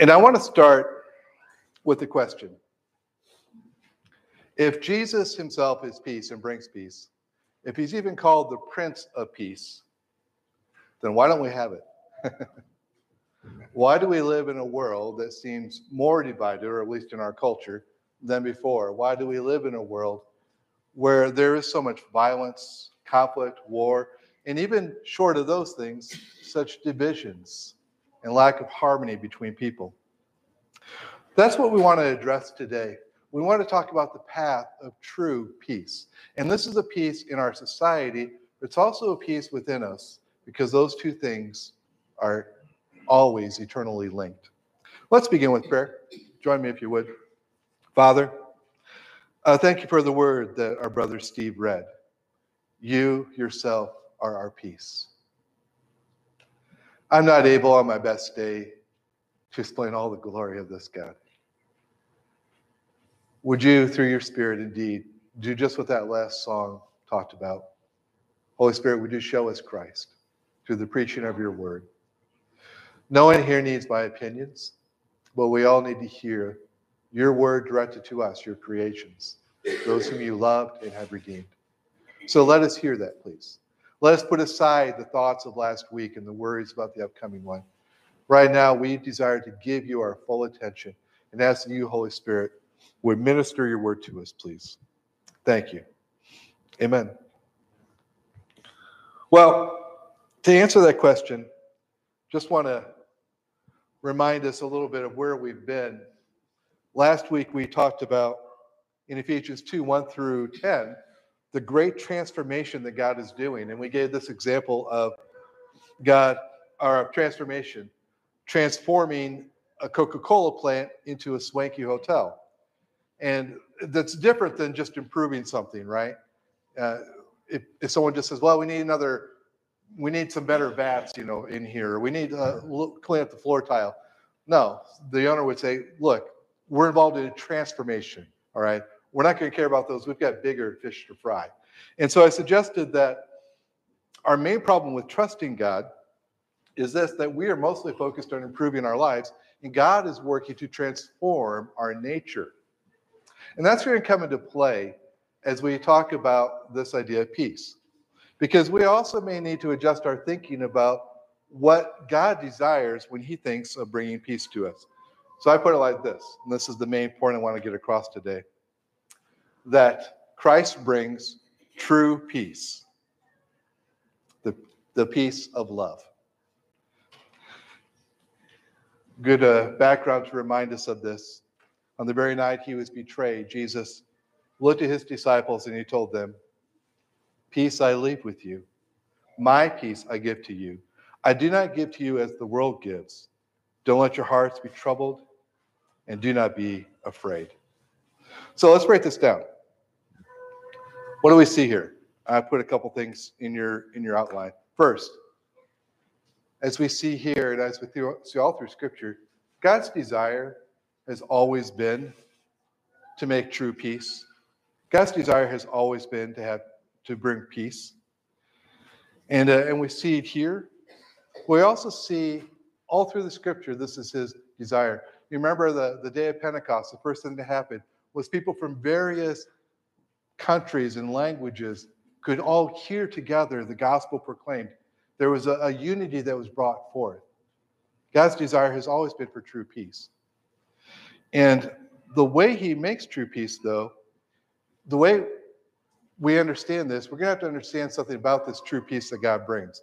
And I want to start with the question. If Jesus himself is peace and brings peace, if he's even called the Prince of Peace, then why don't we have it? Why do we live in a world that seems more divided, or at least in our culture, than before? Why do we live in a world where there is so much violence, conflict, war, and even short of those things, such divisions and lack of harmony between people? That's what we want to address today. We want to talk about the path of true peace. And this is a peace in our society, but it's also a peace within us, because those two things are always eternally linked. Let's begin with prayer. Join me if you would. Father, thank you for the word that our brother Steve read. You yourself are our peace. I'm not able on my best day to explain all the glory of this God. Would you, through your Spirit, indeed, do just what that last song talked about? Holy Spirit, would you show us Christ through the preaching of your word? No one here needs my opinions, but we all need to hear your word directed to us, your creations, those whom you loved and have redeemed. So let us hear that, please. Let us put aside the thoughts of last week and the worries about the upcoming one. Right now, we desire to give you our full attention and ask that you, Holy Spirit, would minister your word to us, please. Thank you. Amen. Well, to answer that question, just want to remind us a little bit of where we've been. Last week, we talked about, in Ephesians 2, 1 through 10, the great transformation that God is doing. And we gave this example of God, our transformation, transforming a Coca-Cola plant into a swanky hotel. And that's different than just improving something, right? If someone just says, well, we need some better vats, you know, in here. We need to clean up the floor tile. No, the owner would say, look, we're involved in a transformation, all right? We're not going to care about those. We've got bigger fish to fry. And so I suggested that our main problem with trusting God is this, that we are mostly focused on improving our lives, and God is working to transform our nature. And that's going to come into play as we talk about this idea of peace, because we also may need to adjust our thinking about what God desires when he thinks of bringing peace to us. So I put it like this, and this is the main point I want to get across today, that Christ brings true peace, the peace of love. Good background to remind us of this. On the very night he was betrayed, Jesus looked at his disciples and he told them, peace I leave with you. My peace I give to you. I do not give to you as the world gives. Don't let your hearts be troubled and do not be afraid. So let's break this down. What do we see here? I put a couple things in your outline. First, as we see here and as we see all through Scripture, God's desire has always been to make true peace. God's desire has always been to bring peace. And we see it here. We also see all through the Scripture, this is his desire. You remember the day of Pentecost, the first thing that happened was people from various countries and languages could all hear together the gospel proclaimed. There was a unity that was brought forth. God's desire has always been for true peace. And the way he makes true peace, though, the way we understand this, we're going to have to understand something about this true peace that God brings.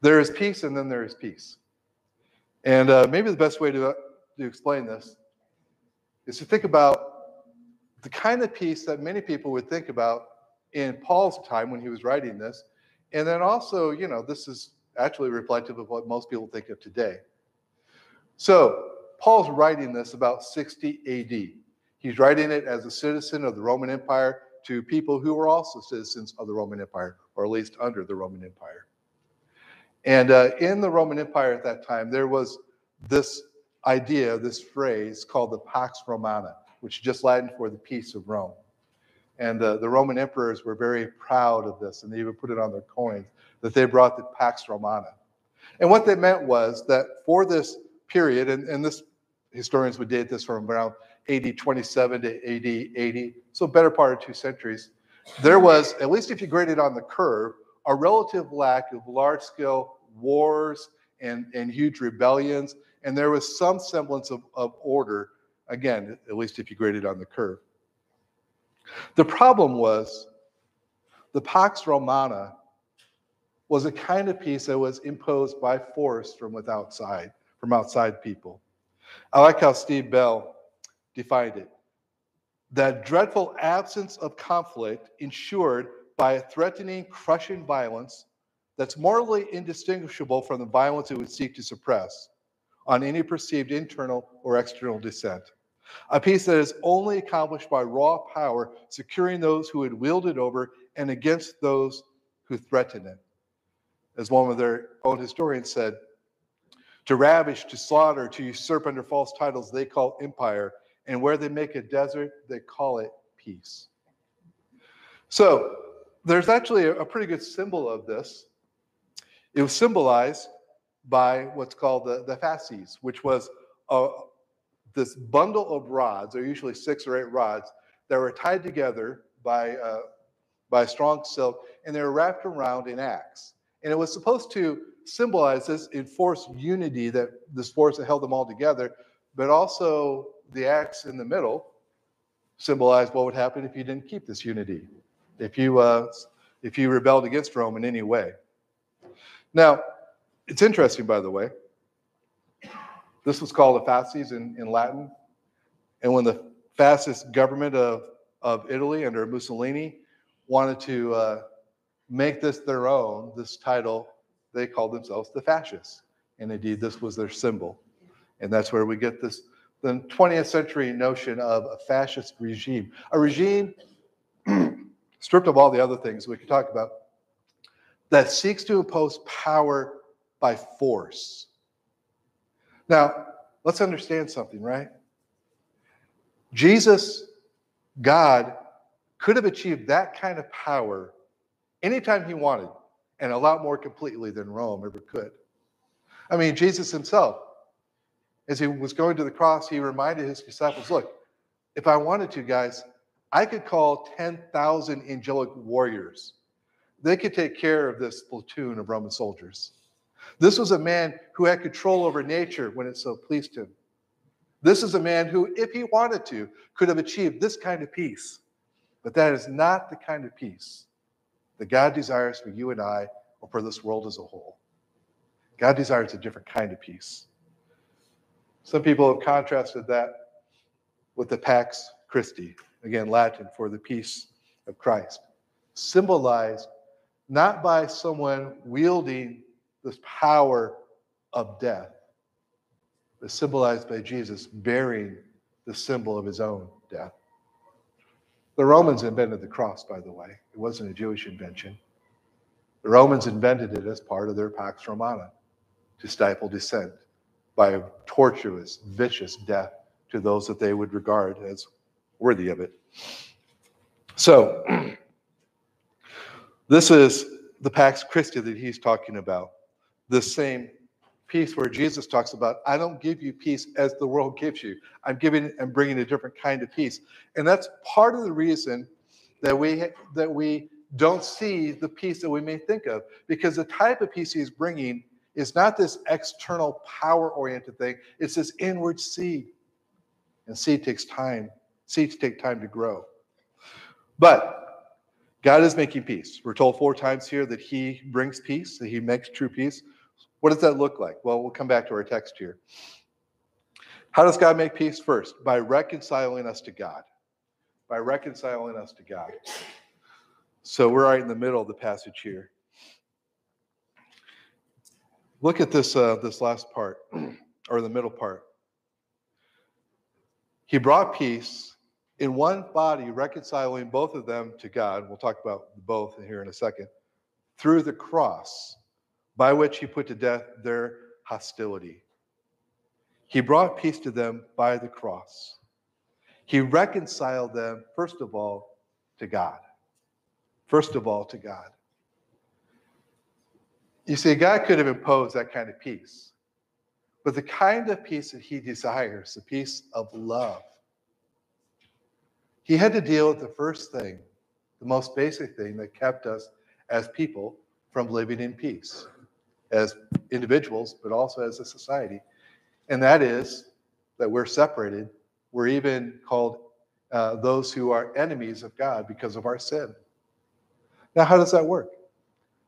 There is peace, and then there is peace. And maybe the best way to explain this is to think about the kind of peace that many people would think about in Paul's time when he was writing this. And then also, you know, this is actually reflective of what most people think of today. So Paul's writing this about 60 AD. He's writing it as a citizen of the Roman Empire to people who were also citizens of the Roman Empire, or at least under the Roman Empire. And in the Roman Empire at that time, there was this idea, this phrase called the Pax Romana, which is just Latin for the peace of Rome. And the Roman emperors were very proud of this, and they even put it on their coins, that they brought the Pax Romana. And what they meant was that for this period, and this historians would date this from around AD 27 to AD 80, so better part of 2 centuries, there was, at least if you grade it on the curve, a relative lack of large-scale wars and huge rebellions, and there was some semblance of order, again, at least if you grade it on the curve. The problem was the Pax Romana was a kind of peace that was imposed by force from outside people. I like how Steve Bell defined it. That dreadful absence of conflict ensured by a threatening, crushing violence that's morally indistinguishable from the violence it would seek to suppress on any perceived internal or external dissent. A peace that is only accomplished by raw power, securing those who would wield it over and against those who threaten it. As one of their own historians said, to ravish, to slaughter, to usurp under false titles they call empire, and where they make a desert, they call it peace. So there's actually a pretty good symbol of this. It was symbolized by what's called the fasces, which was this bundle of rods, they're usually 6 or 8 rods, that were tied together by strong silk, and they were wrapped around in axe. And it was supposed to symbolize this enforced unity, that this force that held them all together, but also the axe in the middle symbolized what would happen if you didn't keep this unity, if you rebelled against Rome in any way. Now, it's interesting, by the way, this was called the fasces in Latin, and when the fascist government of Italy under Mussolini wanted to make this their own, this title, they called themselves the fascists, and indeed this was their symbol. And that's where we get this the 20th century notion of a fascist regime, a regime stripped of all the other things we could talk about, that seeks to impose power by force. Now, let's understand something, right? Jesus, God, could have achieved that kind of power anytime he wanted, and a lot more completely than Rome ever could. I mean, Jesus himself, as he was going to the cross, he reminded his disciples, look, if I wanted to, guys, I could call 10,000 angelic warriors. They could take care of this platoon of Roman soldiers. This was a man who had control over nature when it so pleased him. This is a man who, if he wanted to, could have achieved this kind of peace. But that is not the kind of peace that God desires for you and I, or for this world as a whole. God desires a different kind of peace. Some people have contrasted that with the Pax Christi, again, Latin for the peace of Christ, symbolized not by someone wielding this power of death, but symbolized by Jesus bearing the symbol of his own death. The Romans invented the cross, by the way. It wasn't a Jewish invention. The Romans invented it as part of their Pax Romana, to stifle dissent by a tortuous, vicious death to those that they would regard as worthy of it. So, this is the Pax Christi that he's talking about. This same peace where Jesus talks about, I don't give you peace as the world gives you. I'm bringing a different kind of peace. And that's part of the reason that we don't see the peace that we may think of, because the type of peace he's bringing is not this external power-oriented thing. It's this inward seed, and seeds take time to grow. But God is making peace. We're told 4 times here that he brings peace, that he makes true peace. What does that look like? Well, we'll come back to our text here. How does God make peace? First, by reconciling us to God. By reconciling us to God. So we're right in the middle of the passage here. Look at this, this last part, or the middle part. He brought peace in one body, reconciling both of them to God. We'll talk about both here in a second. Through the cross, by which he put to death their hostility. He brought peace to them by the cross. He reconciled them, first of all, to God. First of all, to God. You see, God could have imposed that kind of peace, But the kind of peace that he desires, the peace of love, he had to deal with the first thing, the most basic thing that kept us as people from living in peace, as individuals, but also as a society. And that is that we're separated. We're even called those who are enemies of God because of our sin. Now, how does that work?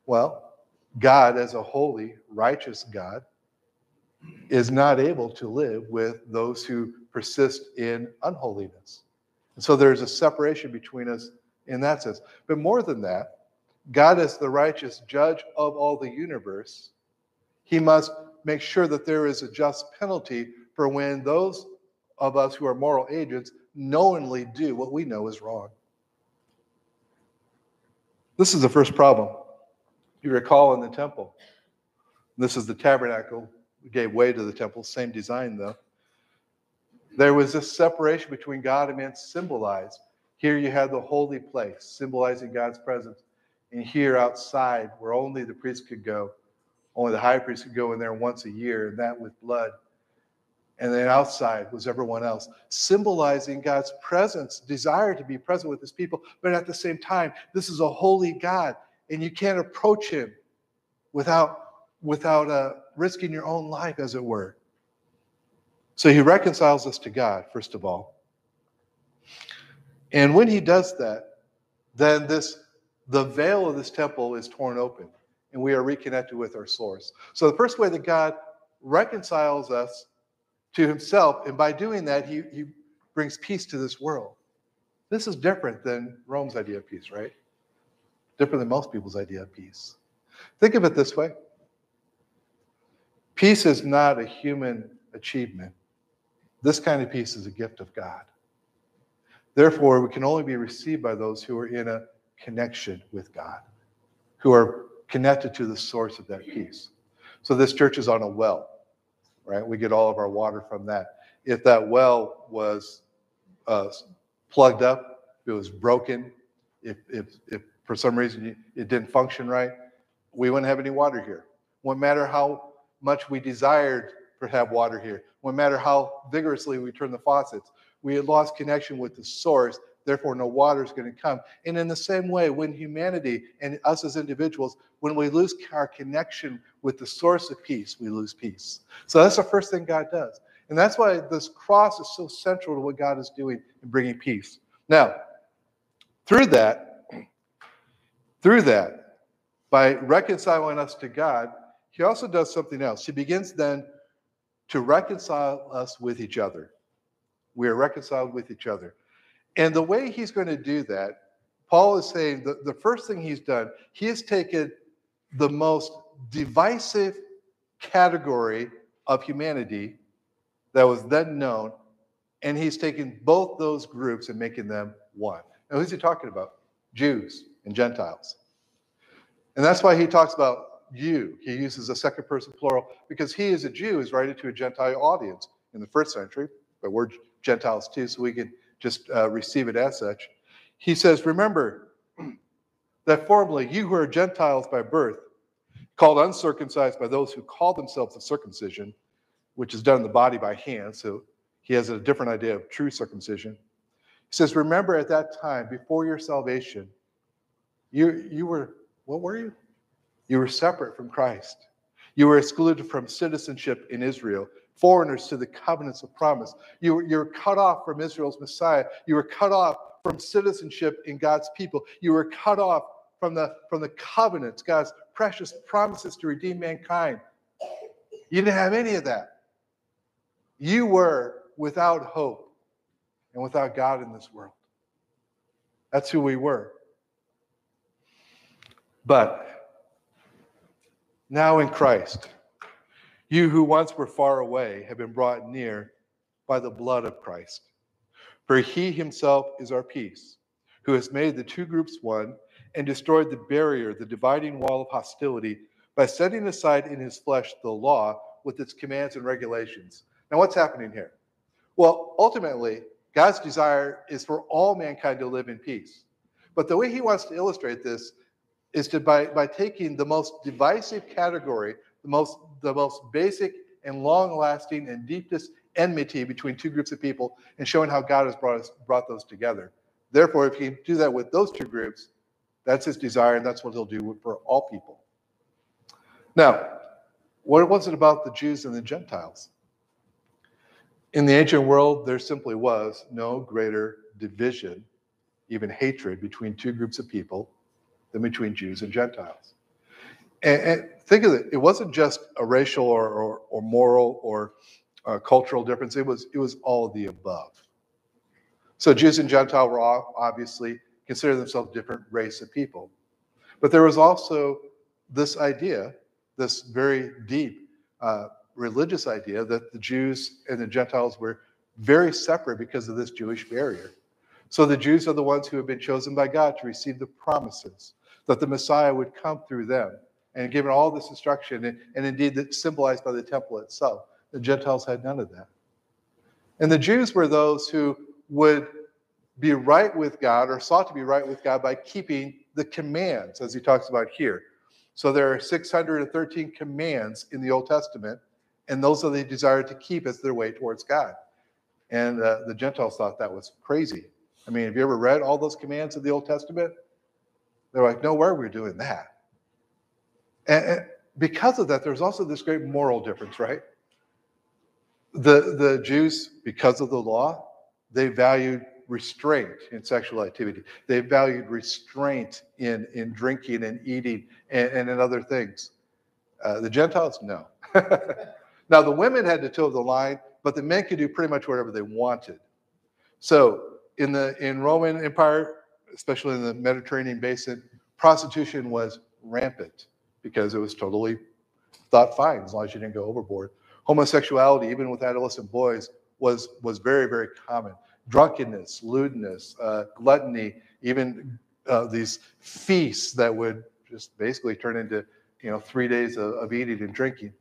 Well, God, as a holy, righteous God, is not able to live with those who persist in unholiness. And so there's a separation between us in that sense. But more than that, God, as the righteous judge of all the universe, he must make sure that there is a just penalty for when those of us who are moral agents knowingly do what we know is wrong. This is the first problem. You recall in the temple, this is the tabernacle, gave way to the temple, same design though. There was this separation between God and man symbolized. Here you had the holy place, symbolizing God's presence. And here outside, where only the priest could go, only the high priest could go in there once a year, and that with blood. And then outside was everyone else, symbolizing God's presence, desire to be present with his people. But at the same time, this is a holy God, and you can't approach him without risking your own life, as it were. So he reconciles us to God, first of all. And when he does that, then the veil of this temple is torn open, and we are reconnected with our source. So the first way that God reconciles us to himself, and by doing that, he brings peace to this world. This is different than Rome's idea of peace, right? Different than most people's idea of peace. Think of it this way. Peace is not a human achievement. This kind of peace is a gift of God. Therefore, we can only be received by those who are in a connection with God, who are connected to the source of that peace. So this church is on a well, right? We get all of our water from that. If that well was plugged up, if it was broken, if for some reason it didn't function right, we wouldn't have any water here. Wouldn't matter how much we desired to have water here. No matter how vigorously we turn the faucets, we had lost connection with the source, therefore no water is going to come. And in the same way, when humanity and us as individuals, when we lose our connection with the source of peace, we lose peace. So that's the first thing God does. And that's why this cross is so central to what God is doing in bringing peace. Now, through that, by reconciling us to God, he also does something else. He begins then to reconcile us with each other. We are reconciled with each other. And the way he's going to do that, Paul is saying that the first thing he's done, he has taken the most divisive category of humanity that was then known, and he's taken both those groups and making them one. Now, who's he talking about? Jews and Gentiles. And that's why he talks about you. He uses a second person plural because he as a Jew is writing to a Gentile audience in the first century, but we're Gentiles too, so we can just receive it as such. He says, remember that formerly you who are Gentiles by birth, called uncircumcised by those who call themselves the circumcision, which is done in the body by hand, so he has a different idea of true circumcision. He says, remember at that time, before your salvation, you were You were separate from Christ. You were excluded from citizenship in Israel, foreigners to the covenants of promise. You were cut off from Israel's Messiah. You were cut off from citizenship in God's people. You were cut off from the covenants, God's precious promises to redeem mankind. You didn't have any of that. You were without hope and without God in this world. That's who we were. But now in Christ, you who once were far away have been brought near by the blood of Christ. For he himself is our peace, who has made the two groups one and destroyed the barrier, the dividing wall of hostility, by setting aside in his flesh the law with its commands and regulations. Now what's happening here? Well, ultimately, God's desire is for all mankind to live in peace. But the way he wants to illustrate this is to by taking the most divisive category, the most basic and long-lasting and deepest enmity between two groups of people, and showing how God has brought those together. Therefore, if he can do that with those two groups, that's his desire, and that's what he'll do for all people. Now, what was it about the Jews and the Gentiles? In the ancient world, there simply was no greater division, even hatred, between two groups of people than between Jews and Gentiles. And think of it, it wasn't just a racial or moral or cultural difference. It was all of the above. So Jews and Gentile were obviously considered themselves different race of people. But there was also this idea, this very deep religious idea, that the Jews and the Gentiles were very separate because of this Jewish barrier. So the Jews are the ones who have been chosen by God to receive the promises that the Messiah would come through them. And given all this instruction, and indeed that's symbolized by the temple itself, the Gentiles had none of that. And the Jews were those who would be right with God, or sought to be right with God, by keeping the commands, as he talks about here. So there are 613 commands in the Old Testament, and those are they desired to keep as their way towards God. And the Gentiles thought that was crazy. I mean, have you ever read all those commands of the Old Testament? They're like, nowhere we're doing that. And because of that, there's also this great moral difference, right? The Jews, because of the law, they valued restraint in sexual activity. They valued restraint in drinking and eating and in other things. The Gentiles, no. Now, the women had to toe the line, but the men could do pretty much whatever they wanted. So in Roman Empire, especially in the Mediterranean basin, prostitution was rampant, because it was totally thought fine as long as you didn't go overboard. Homosexuality, even with adolescent boys, was very, very common. Drunkenness, lewdness, gluttony, even these feasts that would just basically turn into 3 days of eating and drinking.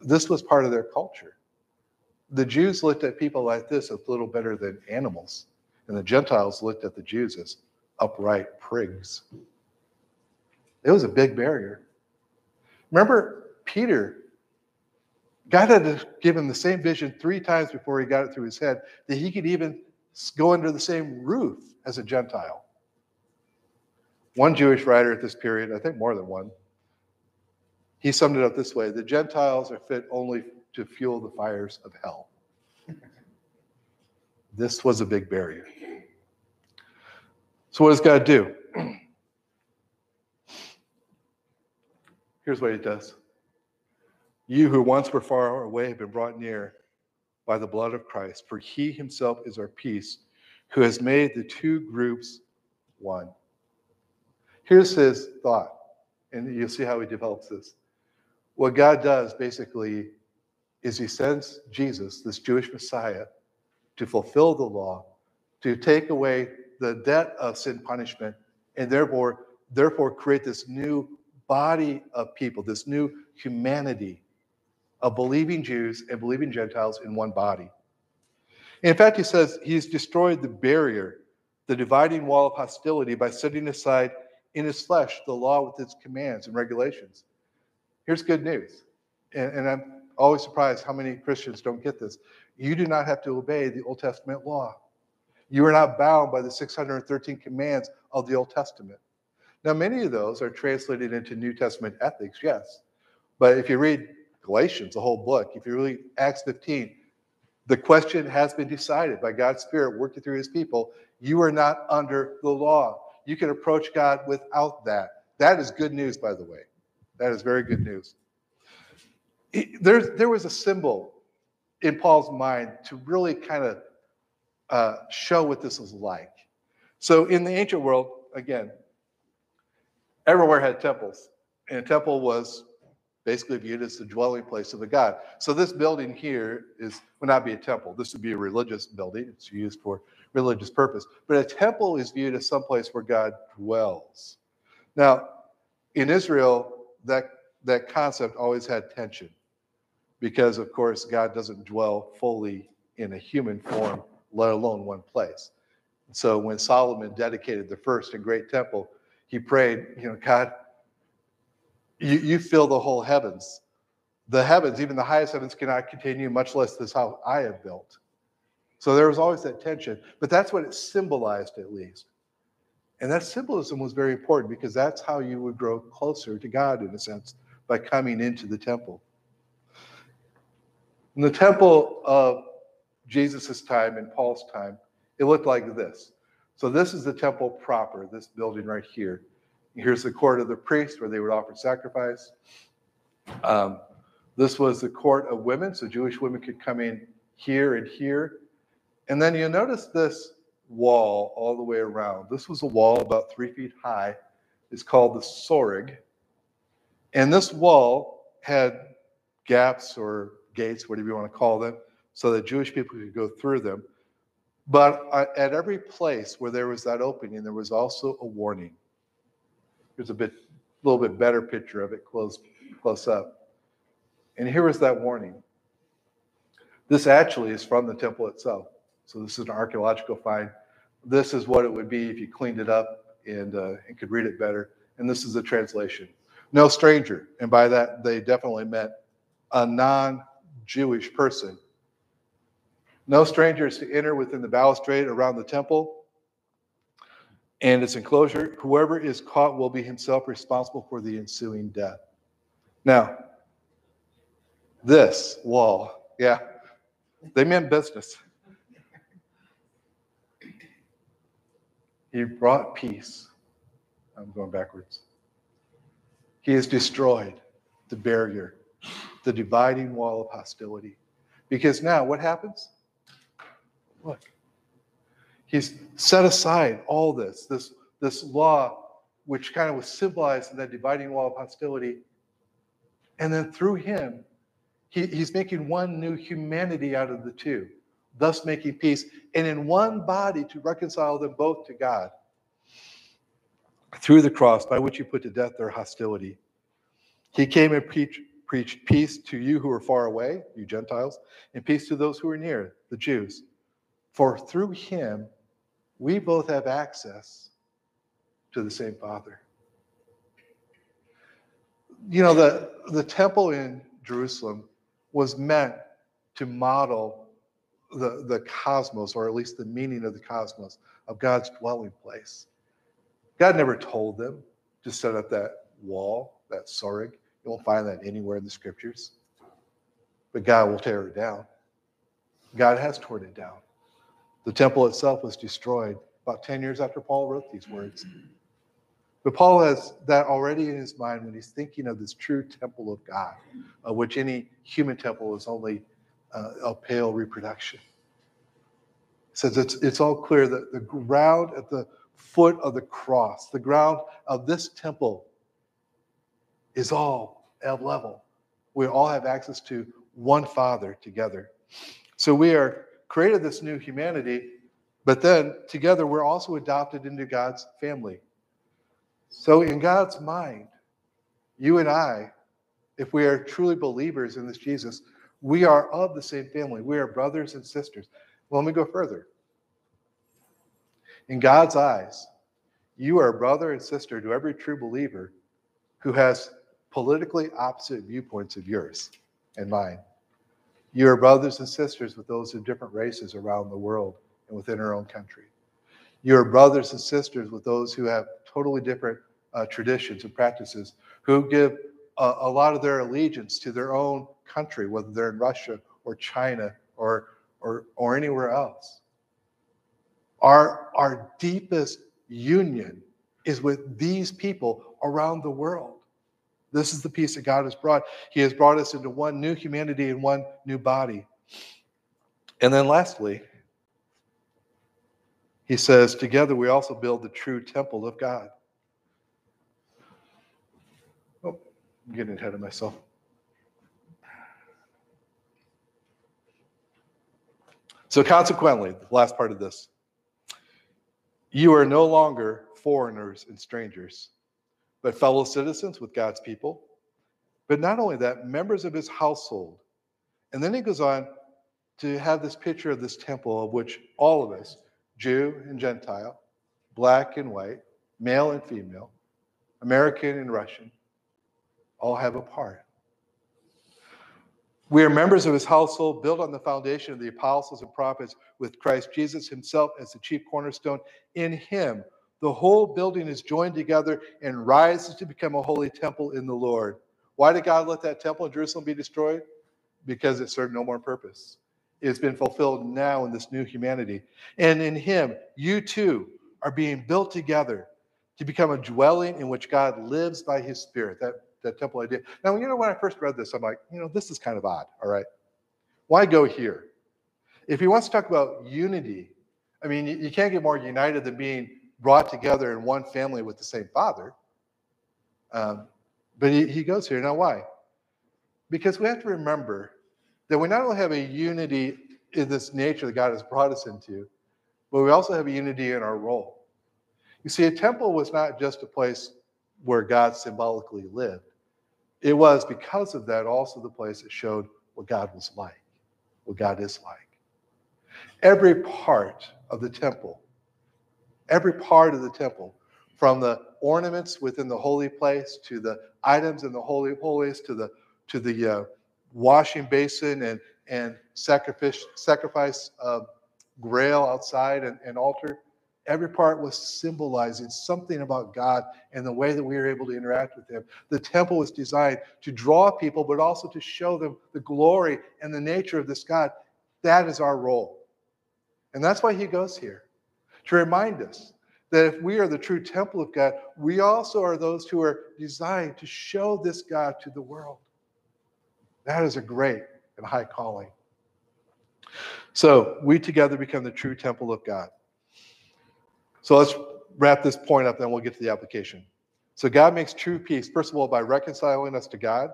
This was part of their culture. The Jews looked at people like this as little better than animals, and the Gentiles looked at the Jews as upright prigs. It was a big barrier. Remember Peter, God had given him the same vision 3 times before he got it through his head that he could even go under the same roof as a Gentile. One Jewish writer at this period, I think more than one, he summed it up this way: the Gentiles are fit only to fuel the fires of hell. This was a big barrier. So what does God do? Here's what he does. You who once were far away have been brought near by the blood of Christ, for he himself is our peace, who has made the two groups one. Here's his thought, and you'll see how he develops this. What God does, basically, is he sends Jesus, this Jewish Messiah, to fulfill the law, to take away the debt of sin punishment, and therefore create this new body of people, this new humanity of believing Jews and believing Gentiles in one body. In fact, he says he's destroyed the barrier, the dividing wall of hostility, by setting aside in his flesh the law with its commands and regulations. Here's good news, and I'm always surprised how many Christians don't get this. You do not have to obey the Old Testament law. You are not bound by the 613 commands of the Old Testament. Now, many of those are translated into New Testament ethics, yes. But if you read Galatians, the whole book, if you read Acts 15, the question has been decided by God's Spirit working through his people. You are not under the law. You can approach God without that. That is good news, by the way. That is very good news. There was a symbol in Paul's mind to really kind of show what this was like. So in the ancient world, again, everywhere had temples, and a temple was basically viewed as the dwelling place of a god. So this building here would not be a temple. This would be a religious building. It's used for religious purpose. But a temple is viewed as someplace where God dwells. Now, in Israel, that concept always had tension because, of course, God doesn't dwell fully in a human form, let alone one place. So when Solomon dedicated the first and great temple, he prayed, God, you fill the whole heavens. the heavens, even the highest heavens, cannot contain you, much less this house I have built. So there was always that tension, but that's what it symbolized, at least. And that symbolism was very important, because that's how you would grow closer to God, in a sense, by coming into the temple. In the temple of Jesus' time and Paul's time, it looked like this. So this is the temple proper, this building right here. Here's the court of the priests, where they would offer sacrifice. This was the court of women, so Jewish women could come in here and here. And then you'll notice this wall all the way around. This was a wall about 3 feet high. It's called the soreg. And this wall had gaps or gates, whatever you want to call them, so that Jewish people could go through them. But at every place where there was that opening, there was also a warning. Here's a little bit better picture of it close up. And here is that warning. This actually is from the temple itself. So this is an archaeological find. This is what it would be if you cleaned it up and could read it better. And this is a translation. No stranger. And by that, they definitely meant a non-Jewish person. No stranger is to enter within the balustrade around the temple and its enclosure. Whoever is caught will be himself responsible for the ensuing death. Now, this wall, yeah, they meant business. He brought peace. I'm going backwards. He has destroyed the barrier, the dividing wall of hostility. Because now what happens? Look, he's set aside all this law, which kind of was symbolized in that dividing wall of hostility. And then through him, he's making one new humanity out of the two, thus making peace, and in one body to reconcile them both to God through the cross, by which he put to death their hostility. He came and preached peace to you who are far away, you Gentiles, and peace to those who are near, the Jews. For through him, we both have access to the same Father. You know, the temple in Jerusalem was meant to model the cosmos, or at least the meaning of the cosmos, of God's dwelling place. God never told them to set up that wall, that soreg. You won't find that anywhere in the scriptures. But God will tear it down. God has torn it down. The temple itself was destroyed about 10 years after Paul wrote these words. But Paul has that already in his mind when he's thinking of this true temple of God, of which any human temple is only a pale reproduction. It says it's all clear that the ground at the foot of the cross, the ground of this temple, is all at level. We all have access to one Father together. So we are created this new humanity, but then together we're also adopted into God's family. So in God's mind, you and I, if we are truly believers in this Jesus, we are of the same family. We are brothers and sisters. Well, let me go further. In God's eyes, you are a brother and sister to every true believer who has politically opposite viewpoints of yours and mine. You are brothers and sisters with those of different races around the world and within our own country. You are brothers and sisters with those who have totally different traditions and practices, who give a lot of their allegiance to their own country, whether they're in Russia or China or anywhere else. Our deepest union is with these people around the world. This is the peace that God has brought. He has brought us into one new humanity and one new body. And then lastly, he says, together we also build the true temple of God. Oh, I'm getting ahead of myself. So consequently, the last part of this, you are no longer foreigners and strangers, but fellow citizens with God's people. But not only that, members of his household. And then he goes on to have this picture of this temple of which all of us, Jew and Gentile, black and white, male and female, American and Russian, all have a part. We are members of his household, built on the foundation of the apostles and prophets, with Christ Jesus himself as the chief cornerstone. In him, the whole building is joined together and rises to become a holy temple in the Lord. Why did God let that temple in Jerusalem be destroyed? Because it served no more purpose. It's been fulfilled now in this new humanity. And in him, you too are being built together to become a dwelling in which God lives by his Spirit. That temple idea. Now, when I first read this, I'm like, this is kind of odd, all right? Why go here? If he wants to talk about unity, you can't get more united than being brought together in one family with the same Father. But he goes here. Now, why? Because we have to remember that we not only have a unity in this nature that God has brought us into, but we also have a unity in our role. You see, a temple was not just a place where God symbolically lived. It was, because of that, also the place that showed what God was like, what God is like. Every part of the temple, from the ornaments within the holy place to the items in the holy of holies to the washing basin and sacrifice grail outside and altar, every part was symbolizing something about God and the way that we are able to interact with him. The temple was designed to draw people, but also to show them the glory and the nature of this God. That is our role. And that's why he goes here, to remind us that if we are the true temple of God, we also are those who are designed to show this God to the world. That is a great and high calling. So we together become the true temple of God. So let's wrap this point up, then we'll get to the application. So God makes true peace, first of all, by reconciling us to God.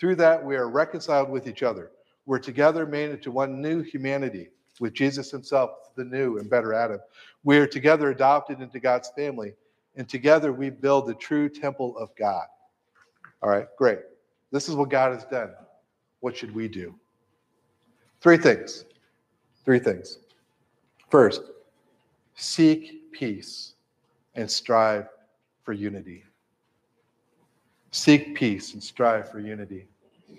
Through that, we are reconciled with each other. We're together made into one new humanity with Jesus himself, the new and better Adam. We are together adopted into God's family, and together we build the true temple of God. All right, great. This is what God has done. What should we do? Three things. First, seek peace and strive for unity. Seek peace and strive for unity. I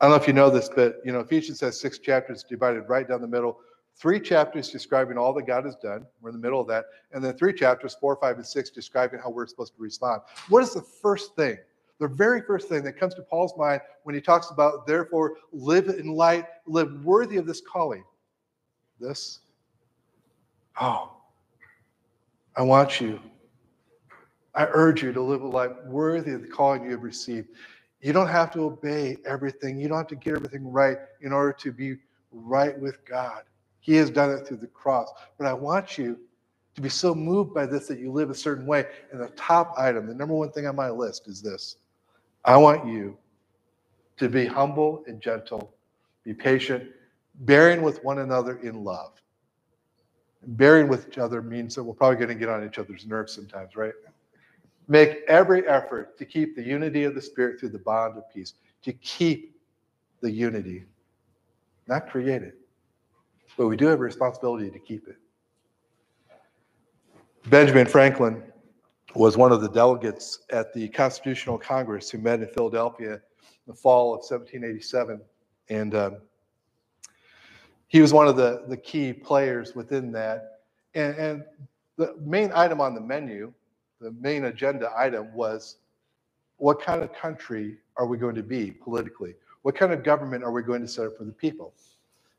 don't know if you know this, but Ephesians has 6 chapters divided right down the middle. 3 chapters describing all that God has done. We're in the middle of that. And then 3 chapters, 4, 5, and 6, describing how we're supposed to respond. What is the first thing? The very first thing that comes to Paul's mind when he talks about, therefore, live in light, live worthy of this calling. I want you. I urge you to live a life worthy of the calling you have received. You don't have to obey everything. You don't have to get everything right in order to be right with God. He has done it through the cross. But I want you to be so moved by this that you live a certain way. And the top item, the number one thing on my list is this. I want you to be humble and gentle, be patient, bearing with one another in love. Bearing with each other means that we're probably going to get on each other's nerves sometimes, right? Make every effort to keep the unity of the Spirit through the bond of peace. To keep the unity. Not create it. But we do have a responsibility to keep it. Benjamin Franklin was one of the delegates at the Constitutional Congress who met in Philadelphia in the fall of 1787. And he was one of the key players within that. And the main item on the menu, the main agenda item, was what kind of country are we going to be politically? What kind of government are we going to set up for the people?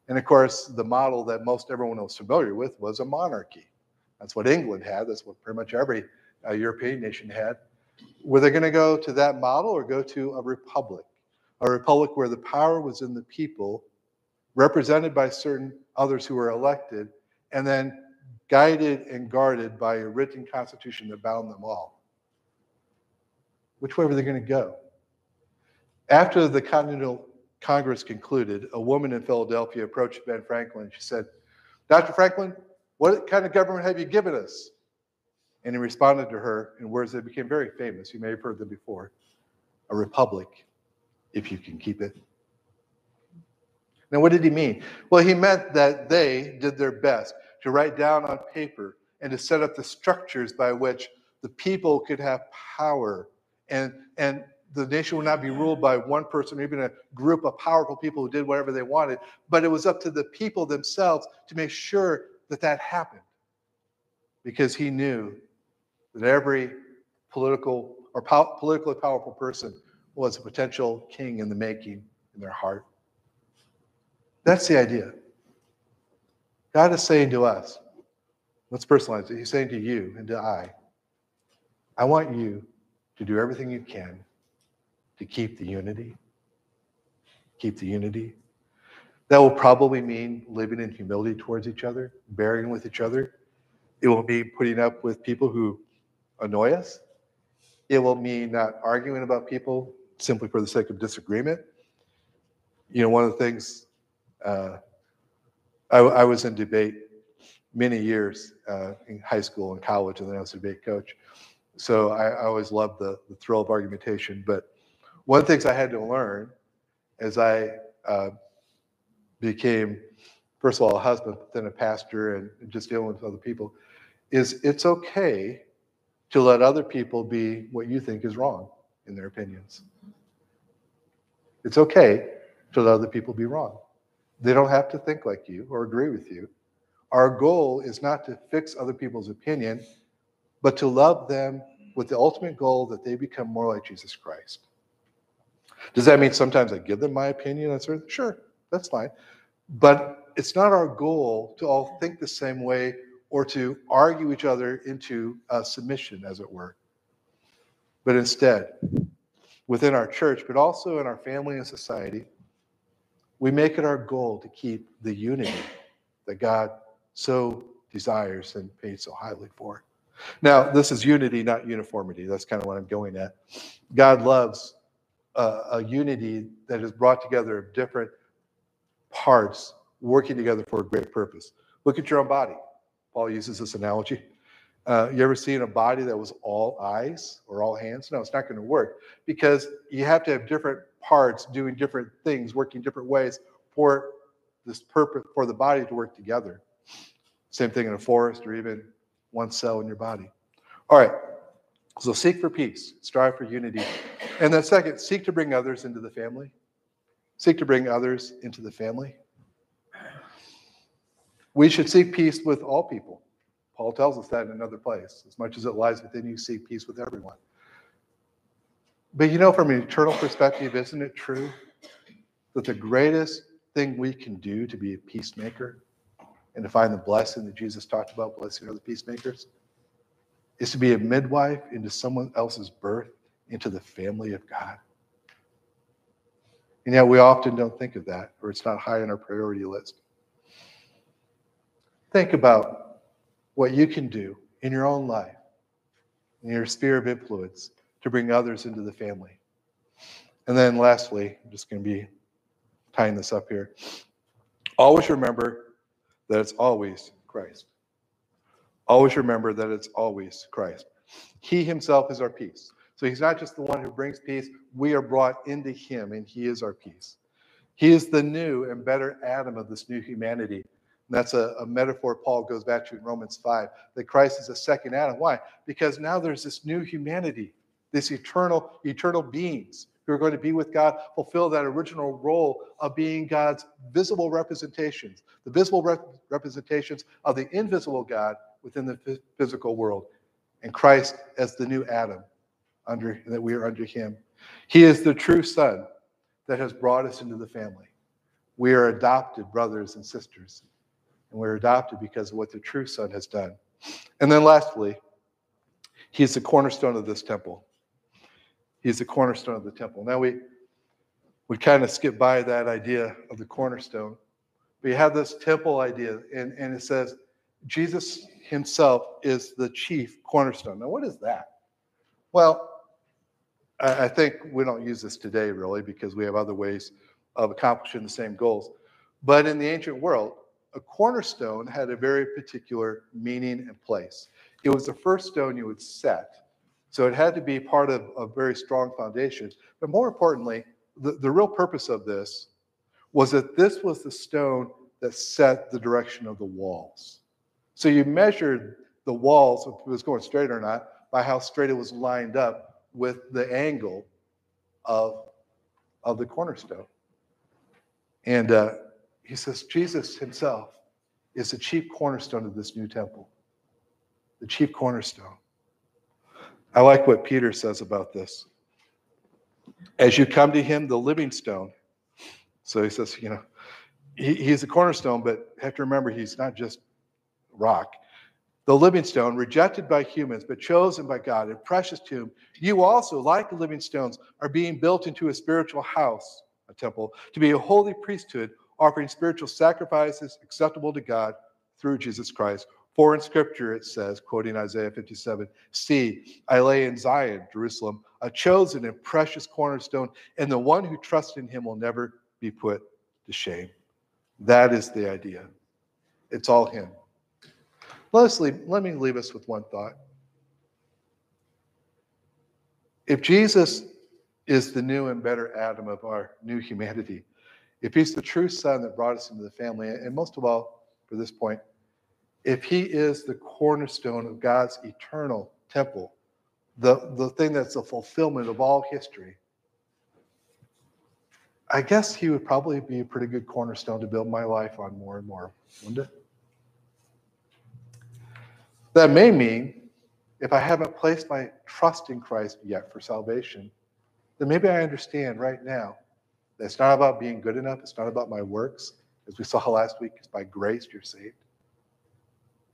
And of course, the model that most everyone was familiar with was a monarchy. That's what England had. That's what pretty much every European nation had. Were they going to go to that model or go to a republic? A republic where the power was in the people, represented by certain others who were elected, and then guided and guarded by a written constitution that bound them all. Which way were they going to go? After the Continental Congress concluded, a woman in Philadelphia approached Ben Franklin. She said, Dr. Franklin, what kind of government have you given us? And he responded to her in words that became very famous. You may have heard them before. A republic, if you can keep it. Now, what did he mean? Well, he meant that they did their best to write down on paper and to set up the structures by which the people could have power and The nation would not be ruled by one person, maybe a group of powerful people who did whatever they wanted, but it was up to the people themselves to make sure that that happened, because he knew that every political or politically powerful person was a potential king in the making in their heart. That's the idea. God is saying to us, let's personalize it. He's saying to you and to I want you to do everything you can to keep the unity. Keep the unity. That will probably mean living in humility towards each other, bearing with each other. It will mean putting up with people who annoy us. It will mean not arguing about people simply for the sake of disagreement. You know, one of the things, I was in debate many years in high school and college, and then I was a debate coach. So I always loved the thrill of argumentation. But one of the things I had to learn as I became, first of all, a husband, but then a pastor, and just dealing with other people, is it's okay to let other people be what you think is wrong in their opinions. It's okay to let other people be wrong. They don't have to think like you or agree with you. Our goal is not to fix other people's opinion, but to love them with the ultimate goal that they become more like Jesus Christ. Does that mean sometimes I give them my opinion on certain? Sure, that's fine. But it's not our goal to all think the same way or to argue each other into submission, as it were. But instead, within our church, but also in our family and society, we make it our goal to keep the unity that God so desires and paid so highly for. Now, this is unity, not uniformity. That's kind of what I'm going at. God loves a unity that is brought together of different parts working together for a great purpose. Look at your own body. Paul uses this analogy. You ever seen a body that was all eyes or all hands? No, it's not going to work, because you have to have different parts doing different things, working different ways for this purpose, for the body to work together. Same thing in a forest or even one cell in your body. All right, so seek for peace, strive for unity. And then second, seek to bring others into the family. Seek to bring others into the family. We should seek peace with all people. Paul tells us that in another place. As much as it lies within you, seek peace with everyone. But you know, from an eternal perspective, isn't it true that the greatest thing we can do to be a peacemaker and to find the blessing that Jesus talked about, blessing other peacemakers, is to be a midwife into someone else's birth, into the family of God? And yet we often don't think of that, or it's not high on our priority list. Think about what you can do in your own life, in your sphere of influence, to bring others into the family. And then lastly, I'm just going to be tying this up here. Always remember that it's always Christ. Always remember that it's always Christ. He himself is our peace. So he's not just the one who brings peace. We are brought into him, and he is our peace. He is the new and better Adam of this new humanity. That's a metaphor Paul goes back to in Romans 5, that Christ is a second Adam. Why? Because now there's this new humanity, this eternal beings who are going to be with God, fulfill that original role of being God's visible representations, the visible representations of the invisible God within the physical world. And Christ as the new Adam, that we are under him. He is the true Son that has brought us into the family. We are adopted brothers and sisters. And we're adopted because of what the true Son has done. And then lastly, he is the cornerstone of this temple. He is the cornerstone of the temple. Now we kind of skip by that idea of the cornerstone. We have this temple idea, and it says Jesus himself is the chief cornerstone. Now what is that? Well, I think we don't use this today really, because we have other ways of accomplishing the same goals. But in the ancient world, a cornerstone had a very particular meaning and place. It was the first stone you would set. So it had to be part of a very strong foundation. But more importantly, the real purpose of this was that this was the stone that set the direction of the walls. So you measured the walls, if it was going straight or not, by how straight it was lined up with the angle of the cornerstone. And he says, Jesus himself is the chief cornerstone of this new temple, the chief cornerstone. I like what Peter says about this. As you come to him, the living stone. So he says, you know, he's the cornerstone, but have to remember he's not just rock. The living stone, rejected by humans, but chosen by God and precious to him. You also, like the living stones, are being built into a spiritual house, a temple, to be a holy priesthood, offering spiritual sacrifices acceptable to God through Jesus Christ. For in Scripture it says, quoting Isaiah 57, "See, I lay in Zion, Jerusalem, a chosen and precious cornerstone, and the one who trusts in him will never be put to shame." That is the idea. It's all him. Let me leave us with one thought. If Jesus is the new and better Adam of our new humanity, if he's the true son that brought us into the family, and most of all, for this point, if he is the cornerstone of God's eternal temple, the thing that's the fulfillment of all history, I guess he would probably be a pretty good cornerstone to build my life on more and more, wouldn't it? That may mean, if I haven't placed my trust in Christ yet for salvation, then maybe I understand right now that it's not about being good enough, it's not about my works. As we saw last week, it's by grace you're saved.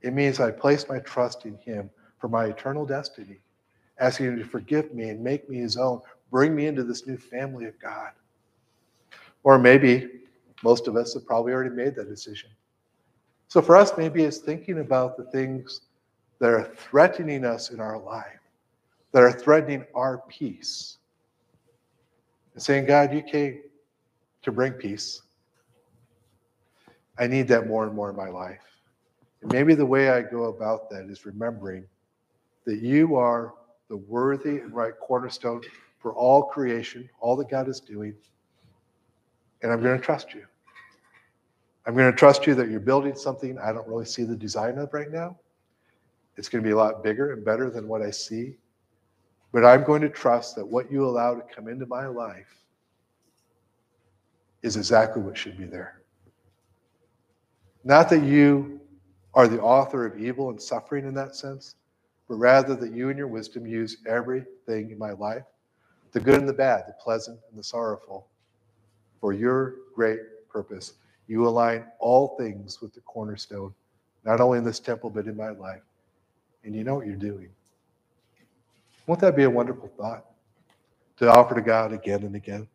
It means I place my trust in him for my eternal destiny, asking him to forgive me and make me his own, bring me into this new family of God. Or maybe most of us have probably already made that decision. So for us, maybe it's thinking about the things that are threatening us in our life, that are threatening our peace, and saying, God, you came to bring peace. I need that more and more in my life. And maybe the way I go about that is remembering that you are the worthy and right cornerstone for all creation, all that God is doing, and I'm going to trust you. I'm going to trust you that you're building something I don't really see the design of right now. It's going to be a lot bigger and better than what I see. But I'm going to trust that what you allow to come into my life is exactly what should be there. Not that you are the author of evil and suffering in that sense, but rather that you and your wisdom use everything in my life, the good and the bad, the pleasant and the sorrowful, for your great purpose. You align all things with the cornerstone, not only in this temple, but in my life. And you know what you're doing. Won't that be a wonderful thought to offer to God again and again?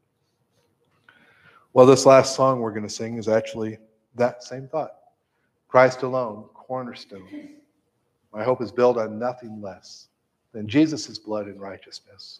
Well, this last song we're going to sing is actually that same thought. Christ alone, cornerstone. My hope is built on nothing less than Jesus' blood and righteousness.